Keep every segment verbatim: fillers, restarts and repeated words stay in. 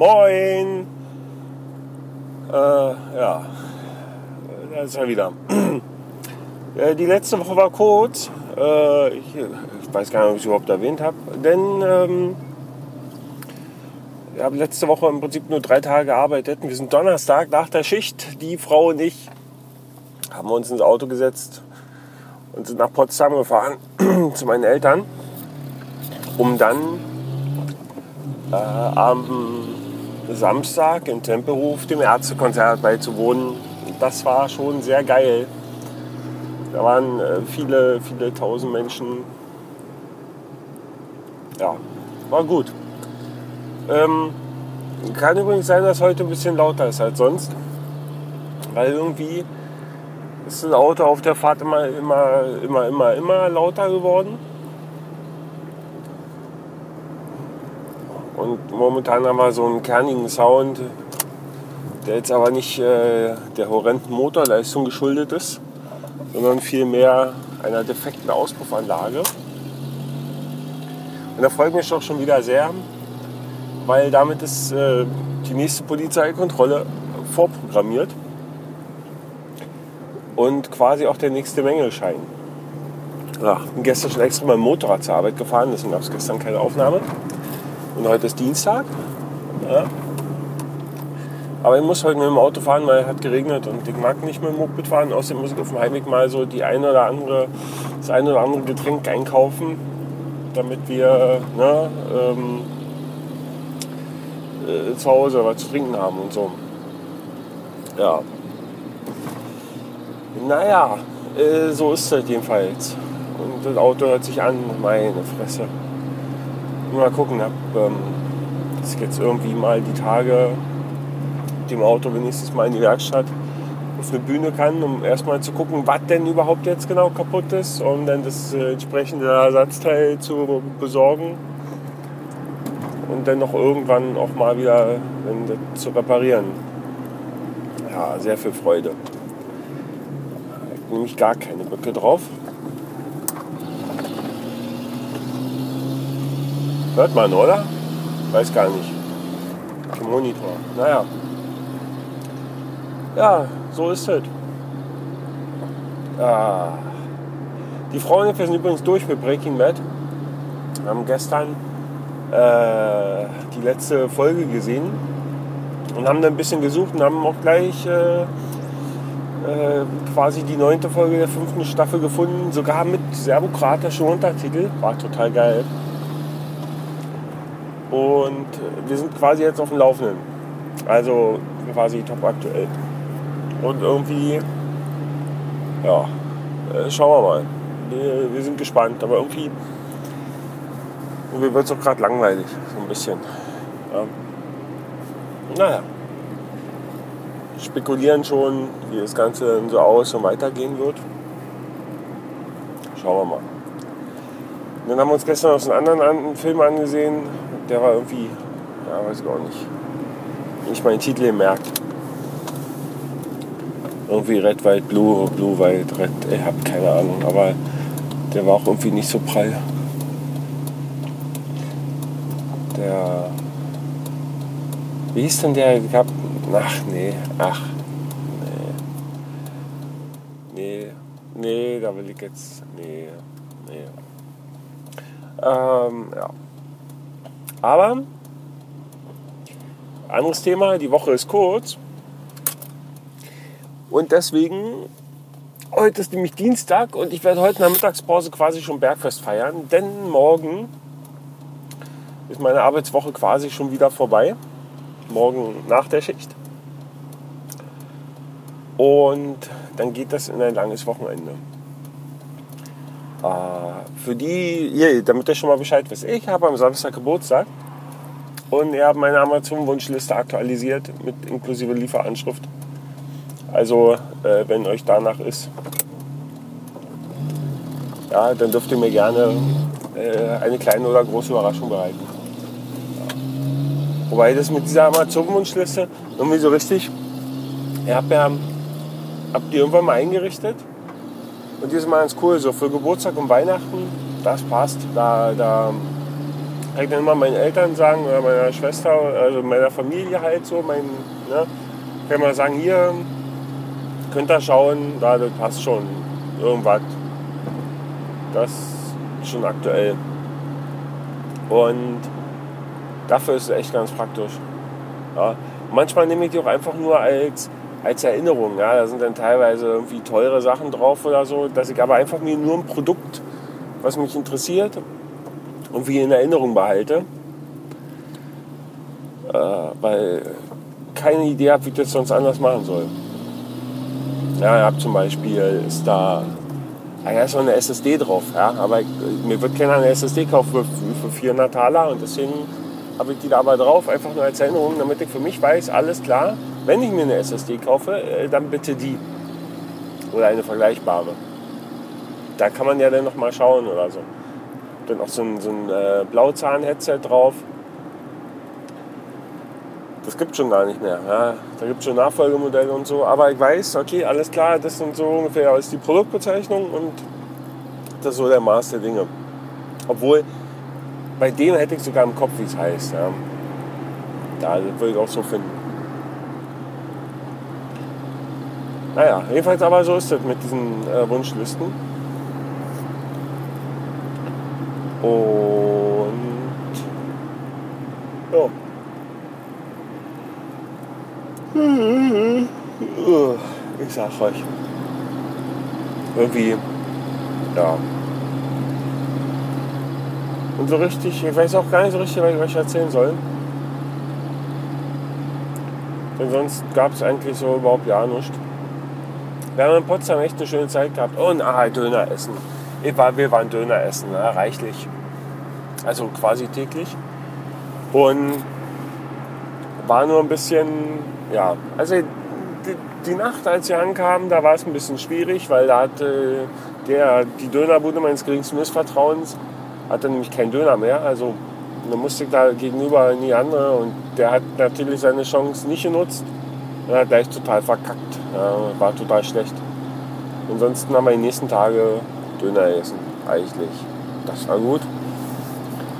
Moin! Äh, ja, da ist er wieder. äh, die letzte Woche war kurz. Äh, ich, ich weiß gar nicht, ob ich es überhaupt erwähnt habe. Denn ähm, wir haben letzte Woche im Prinzip nur drei Tage gearbeitet. Wir sind Donnerstag nach der Schicht, die Frau und ich, haben wir uns ins Auto gesetzt und sind nach Potsdam gefahren zu meinen Eltern, um dann äh, am Samstag im Tempelhof dem Ärztekonzert beizuwohnen. Das war schon sehr geil. Da waren äh, viele, viele tausend Menschen. Ja, war gut. Ähm, kann übrigens sein, dass heute ein bisschen lauter ist als sonst, weil irgendwie ist das Auto auf der Fahrt immer, immer, immer, immer, immer lauter geworden. Und momentan haben wir so einen kernigen Sound, der jetzt aber nicht äh, der horrenden Motorleistung geschuldet ist, sondern vielmehr einer defekten Auspuffanlage. Und da freue ich mich doch schon wieder sehr, weil damit ist äh, die nächste Polizeikontrolle vorprogrammiert und quasi auch der nächste Mängelschein. Ja, ich bin gestern schon extra mit dem Motorrad zur Arbeit gefahren, deswegen gab es gestern keine Aufnahme. Und heute ist Dienstag. Ja. Aber ich muss heute mit dem Auto fahren, weil es hat geregnet und ich mag nicht mit dem Moped fahren. Außerdem muss ich auf dem Heimweg mal so die ein oder andere, das ein oder andere Getränk einkaufen, damit wir ne, ähm, äh, zu Hause was zu trinken haben und so. Ja. Naja, äh, so ist es jedenfalls. Und das Auto hört sich an, meine Fresse. Mal gucken, hab, ähm, dass ich jetzt irgendwie mal die Tage mit dem Auto wenigstens mal in die Werkstatt auf eine Bühne kann, um erstmal zu gucken, was denn überhaupt jetzt genau kaputt ist, um dann das äh, entsprechende Ersatzteil zu besorgen und dann noch irgendwann auch mal wieder wenn, zu reparieren. Ja, sehr viel Freude. Ich habe nämlich gar keine Böcke drauf. Hört man, oder? Weiß gar nicht. Im Monitor. Naja. Ja, so ist es. Ah. Die Frauen sind übrigens durch mit Breaking Bad. Wir haben gestern äh, die letzte Folge gesehen und haben dann ein bisschen gesucht und haben auch gleich äh, äh, quasi die neunte Folge der fünften Staffel gefunden. Sogar mit serbokroatischen Untertiteln. War total geil. Und wir sind quasi jetzt auf dem Laufenden. Also quasi top aktuell. Und irgendwie, ja, schauen wir mal. Wir, wir sind gespannt, aber irgendwie, irgendwie wird es auch gerade langweilig, so ein bisschen. Ja. Naja, spekulieren schon, wie das Ganze dann so aus und weitergehen wird. Schauen wir mal. Und dann haben wir uns gestern noch so einen anderen Film angesehen. Der war irgendwie, ja, weiß ich auch nicht, nicht meinen Titel gemerkt. Irgendwie Red, White, Blue, Blue, White, Red, ich hab keine Ahnung, aber der war auch irgendwie nicht so prall. Der, wie hieß denn der, ich hab, ach nee, ach, nee, nee, nee, da will ich jetzt, nee, nee. Ähm, ja. Aber, anderes Thema, die Woche ist kurz und deswegen, heute ist nämlich Dienstag und ich werde heute in der Mittagspause quasi schon Bergfest feiern, denn morgen ist meine Arbeitswoche quasi schon wieder vorbei, morgen nach der Schicht und dann geht das in ein langes Wochenende. Uh, für die, yeah, damit ihr schon mal Bescheid wisst, ich habe am Samstag Geburtstag und ich habe meine Amazon-Wunschliste aktualisiert mit inklusive Lieferanschrift. Also, äh, wenn euch danach ist, ja, dann dürft ihr mir gerne äh, eine kleine oder große Überraschung bereiten. Ja. Wobei das mit dieser Amazon-Wunschliste irgendwie so richtig, ich habe ja, habt ihr irgendwann mal eingerichtet? Und die ist mal ganz cool, so für Geburtstag und Weihnachten, das passt, da, da kann ich dann immer meinen Eltern sagen oder meiner Schwester, also meiner Familie halt so, mein, ne, kann man sagen, hier, könnt ihr schauen, da das passt schon irgendwas. Das ist schon aktuell. Und dafür ist es echt ganz praktisch. Ja. Manchmal nehme ich die auch einfach nur als, als Erinnerung. Ja. Da sind dann teilweise irgendwie teure Sachen drauf oder so, dass ich aber einfach mir nur ein Produkt, was mich interessiert, irgendwie in Erinnerung behalte. Äh, weil keine Idee habe, wie ich das sonst anders machen soll. Ja, ich habe zum Beispiel, ist da, da ist noch eine S S D drauf, ja, aber ich, mir wird keiner eine S S D kaufen für, für vierhundert Taler und deswegen habe ich die da aber drauf, einfach nur als Erinnerung, damit ich für mich weiß, alles klar, wenn ich mir eine S S D kaufe, dann bitte die oder eine vergleichbare. Da kann man ja dann nochmal schauen oder so. Dann auch so ein, so ein äh, Blauzahn-Headset drauf. Das gibt es schon gar nicht mehr. Ja. Da gibt es schon Nachfolgemodelle und so. Aber ich weiß, okay, alles klar, das sind so ungefähr ist die Produktbezeichnung und das ist so der Maß der Dinge. Obwohl, bei dem hätte ich sogar im Kopf, wie es heißt. Ja. Da würde ich auch so finden. Naja, jedenfalls aber so ist das mit diesen äh, Wunschlisten. Und ja. Ich sag euch. Irgendwie. Ja. Und so richtig, ich weiß auch gar nicht so richtig, was ich euch erzählen soll. Denn sonst gab es eigentlich so überhaupt ja nichts. Wir haben in Potsdam echt eine schöne Zeit gehabt. Und ah, Döner essen. Ich war, wir waren Döner essen, ja, reichlich. Also quasi täglich. Und war nur ein bisschen, ja, also die, die Nacht, als wir ankamen, da war es ein bisschen schwierig, weil da hatte der, die Dönerbude meines geringsten Missvertrauens, hatte nämlich keinen Döner mehr. Also dann musste ich da gegenüber in die andere und der hat natürlich seine Chance nicht genutzt und hat gleich total verkackt. Ja, war total schlecht. Ansonsten haben wir die nächsten Tage Döner essen, reichlich. Das war gut.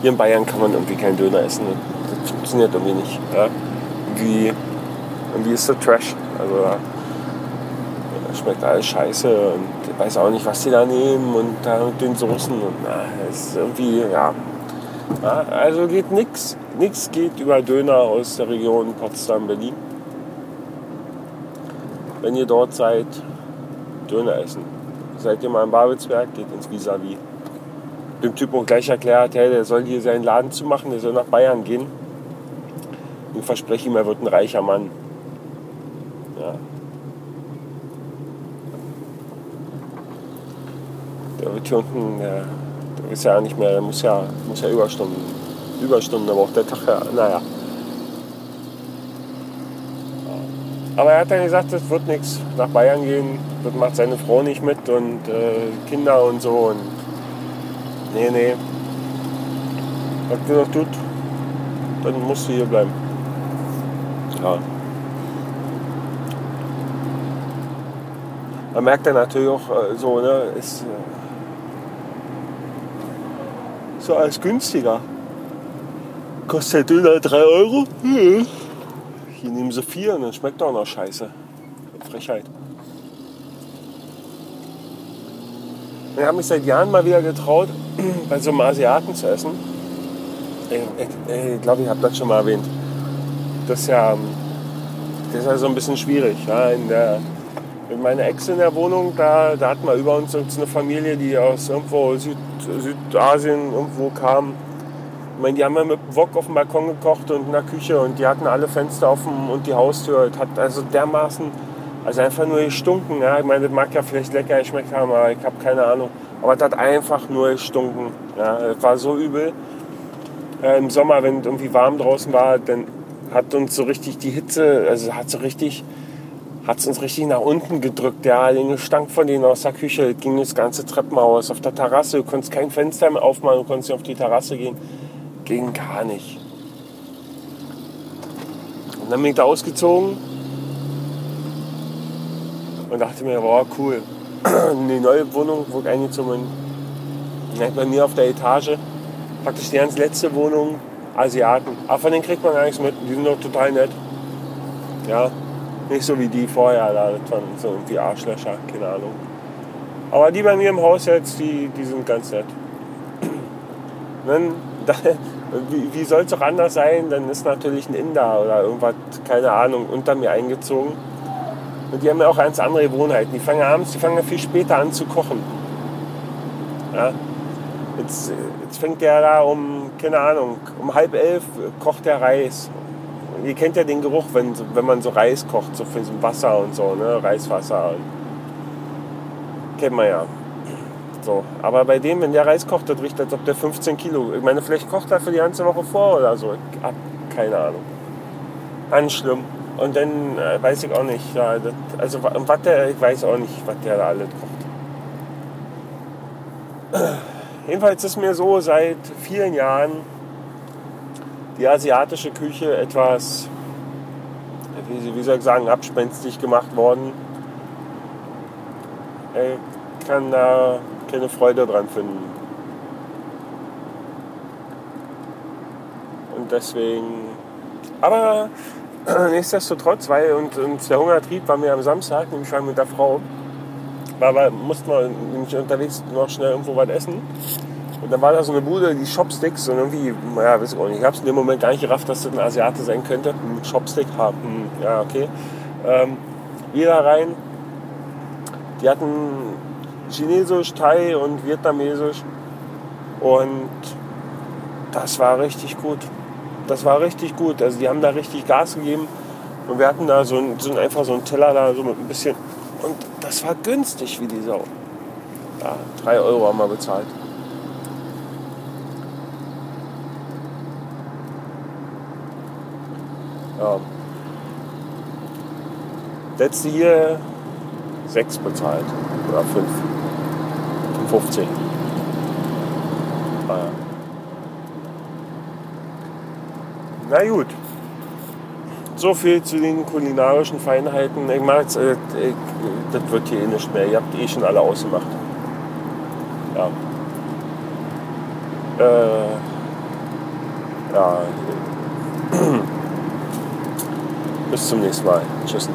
Hier in Bayern kann man irgendwie keinen Döner essen. Das funktioniert irgendwie nicht. Ja? Irgendwie, irgendwie ist das Trash. Also ja, schmeckt alles scheiße und ich weiß auch nicht, was die da nehmen und da mit den Soßen und na, ist irgendwie, ja. ja. Also geht nix. Nix geht über Döner aus der Region Potsdam-Berlin. Wenn ihr dort seid, Döner essen. Seid ihr mal im Babelsberg, geht ins Visavi. Dem Typen auch gleich erklärt, hey, der soll hier seinen Laden zumachen, der soll nach Bayern gehen. Und verspreche ihm, er wird ein reicher Mann. Ja. Der wird hier unten, der, der ist ja nicht mehr, der muss ja, muss ja Überstunden. Überstunden, aber auch der Tag, ja, naja. Aber er hat dann gesagt, das wird nichts, nach Bayern gehen, das macht seine Frau nicht mit und äh, Kinder und so. Und nee, nee. Was du noch tut, dann musst du hier bleiben. Ja. Man merkt dann natürlich auch äh, so, ne, ist, äh, ist alles günstiger. Kostet der Döner drei Euro? Mhm. Hier nehmen sie vier und dann schmeckt auch noch scheiße. Frechheit. Ich habe mich seit Jahren mal wieder getraut, bei so einem Asiaten zu essen. Ich glaube, ich habe das schon mal erwähnt. Das ist ja, das ist ja so ein bisschen schwierig. Ja. In, der, in meiner Ex in der Wohnung, da, da hatten wir über uns eine Familie, die aus irgendwo Süd, Südasien irgendwo kam. Ich meine, die haben ja mit dem Wok auf dem Balkon gekocht und in der Küche und die hatten alle Fenster offen und die Haustür. Das hat also dermaßen, also einfach nur gestunken. Ja. Ich meine, das mag ja vielleicht lecker geschmeckt haben, aber ich habe keine Ahnung. Aber das hat einfach nur gestunken. Ja. Das war so übel. Äh, Im Sommer, wenn es irgendwie warm draußen war, dann hat uns so richtig die Hitze, also hat so richtig, hat es uns richtig nach unten gedrückt. Ja. Den Gestank von denen aus der Küche, das ging das ganze Treppenhaus. Auf der Terrasse, du konntest kein Fenster mehr aufmachen, du konntest nicht auf die Terrasse gehen. Ging gar nicht. Und dann bin ich da ausgezogen und dachte mir, wow, cool. In die neue Wohnung, wo ich eingezogen bin, bei mir auf der Etage, praktisch die ganz letzte Wohnung Asiaten. Aber von denen kriegt man gar nichts mit. Die sind doch total nett. Ja, nicht so wie die vorher, da waren so irgendwie Arschlöcher, keine Ahnung. Aber die bei mir im Haus jetzt, die, die sind ganz nett. Dann, da, wie wie soll es doch anders sein? Dann ist natürlich ein Inder oder irgendwas, keine Ahnung, unter mir eingezogen. Und die haben ja auch ganz andere Gewohnheiten. Die fangen abends, die fangen viel später an zu kochen. Ja. Jetzt, jetzt fängt der da um, keine Ahnung, um halb elf kocht der Reis. Und ihr kennt ja den Geruch, wenn, wenn man so Reis kocht, so für so Wasser und so, ne? Reiswasser. Kennt man ja. So. Aber bei dem, wenn der Reis kocht, das riecht, als ob der fünfzehn Kilo. Ich meine, vielleicht kocht er für die ganze Woche vor oder so. Ich hab keine Ahnung. Ganz schlimm. Und dann äh, weiß ich auch nicht, ja, das, also was der, ich weiß auch nicht, was der da alles kocht. Jedenfalls ist mir so seit vielen Jahren die asiatische Küche etwas, wie, wie soll ich sagen, abspenstig gemacht worden. Ich kann da keine Freude dran finden. Und deswegen, aber nichtsdestotrotz, weil und, und der Hungertrieb war mir am Samstag, nämlich war mit der Frau, war, war, mussten wir nämlich unterwegs noch schnell irgendwo was essen. Und dann war da so eine Bude, die Chopsticks, und irgendwie, naja, weiß ich auch nicht, ich hab's in dem Moment gar nicht gerafft, dass das ein Asiate sein könnte. Hm, Chopstick, ha, hm, ja, okay. Ähm, wieder rein. Die hatten Chinesisch, Thai und Vietnamesisch. Und das war richtig gut. Das war richtig gut. Also die haben da richtig Gas gegeben. Und wir hatten da so, ein, so einfach so einen Teller da so mit ein bisschen. Und das war günstig wie die Sau. Ja, drei Euro haben wir bezahlt. Ja. Letzte hier sechs bezahlt. Oder fünf. fünf fünfzig. Naja. Na gut. So viel zu den kulinarischen Feinheiten. Ich mag's, äh, ich, das wird hier eh nicht mehr. Ihr habt eh schon alle ausgemacht. Ja. Äh, ja. Bis zum nächsten Mal. Tschüss.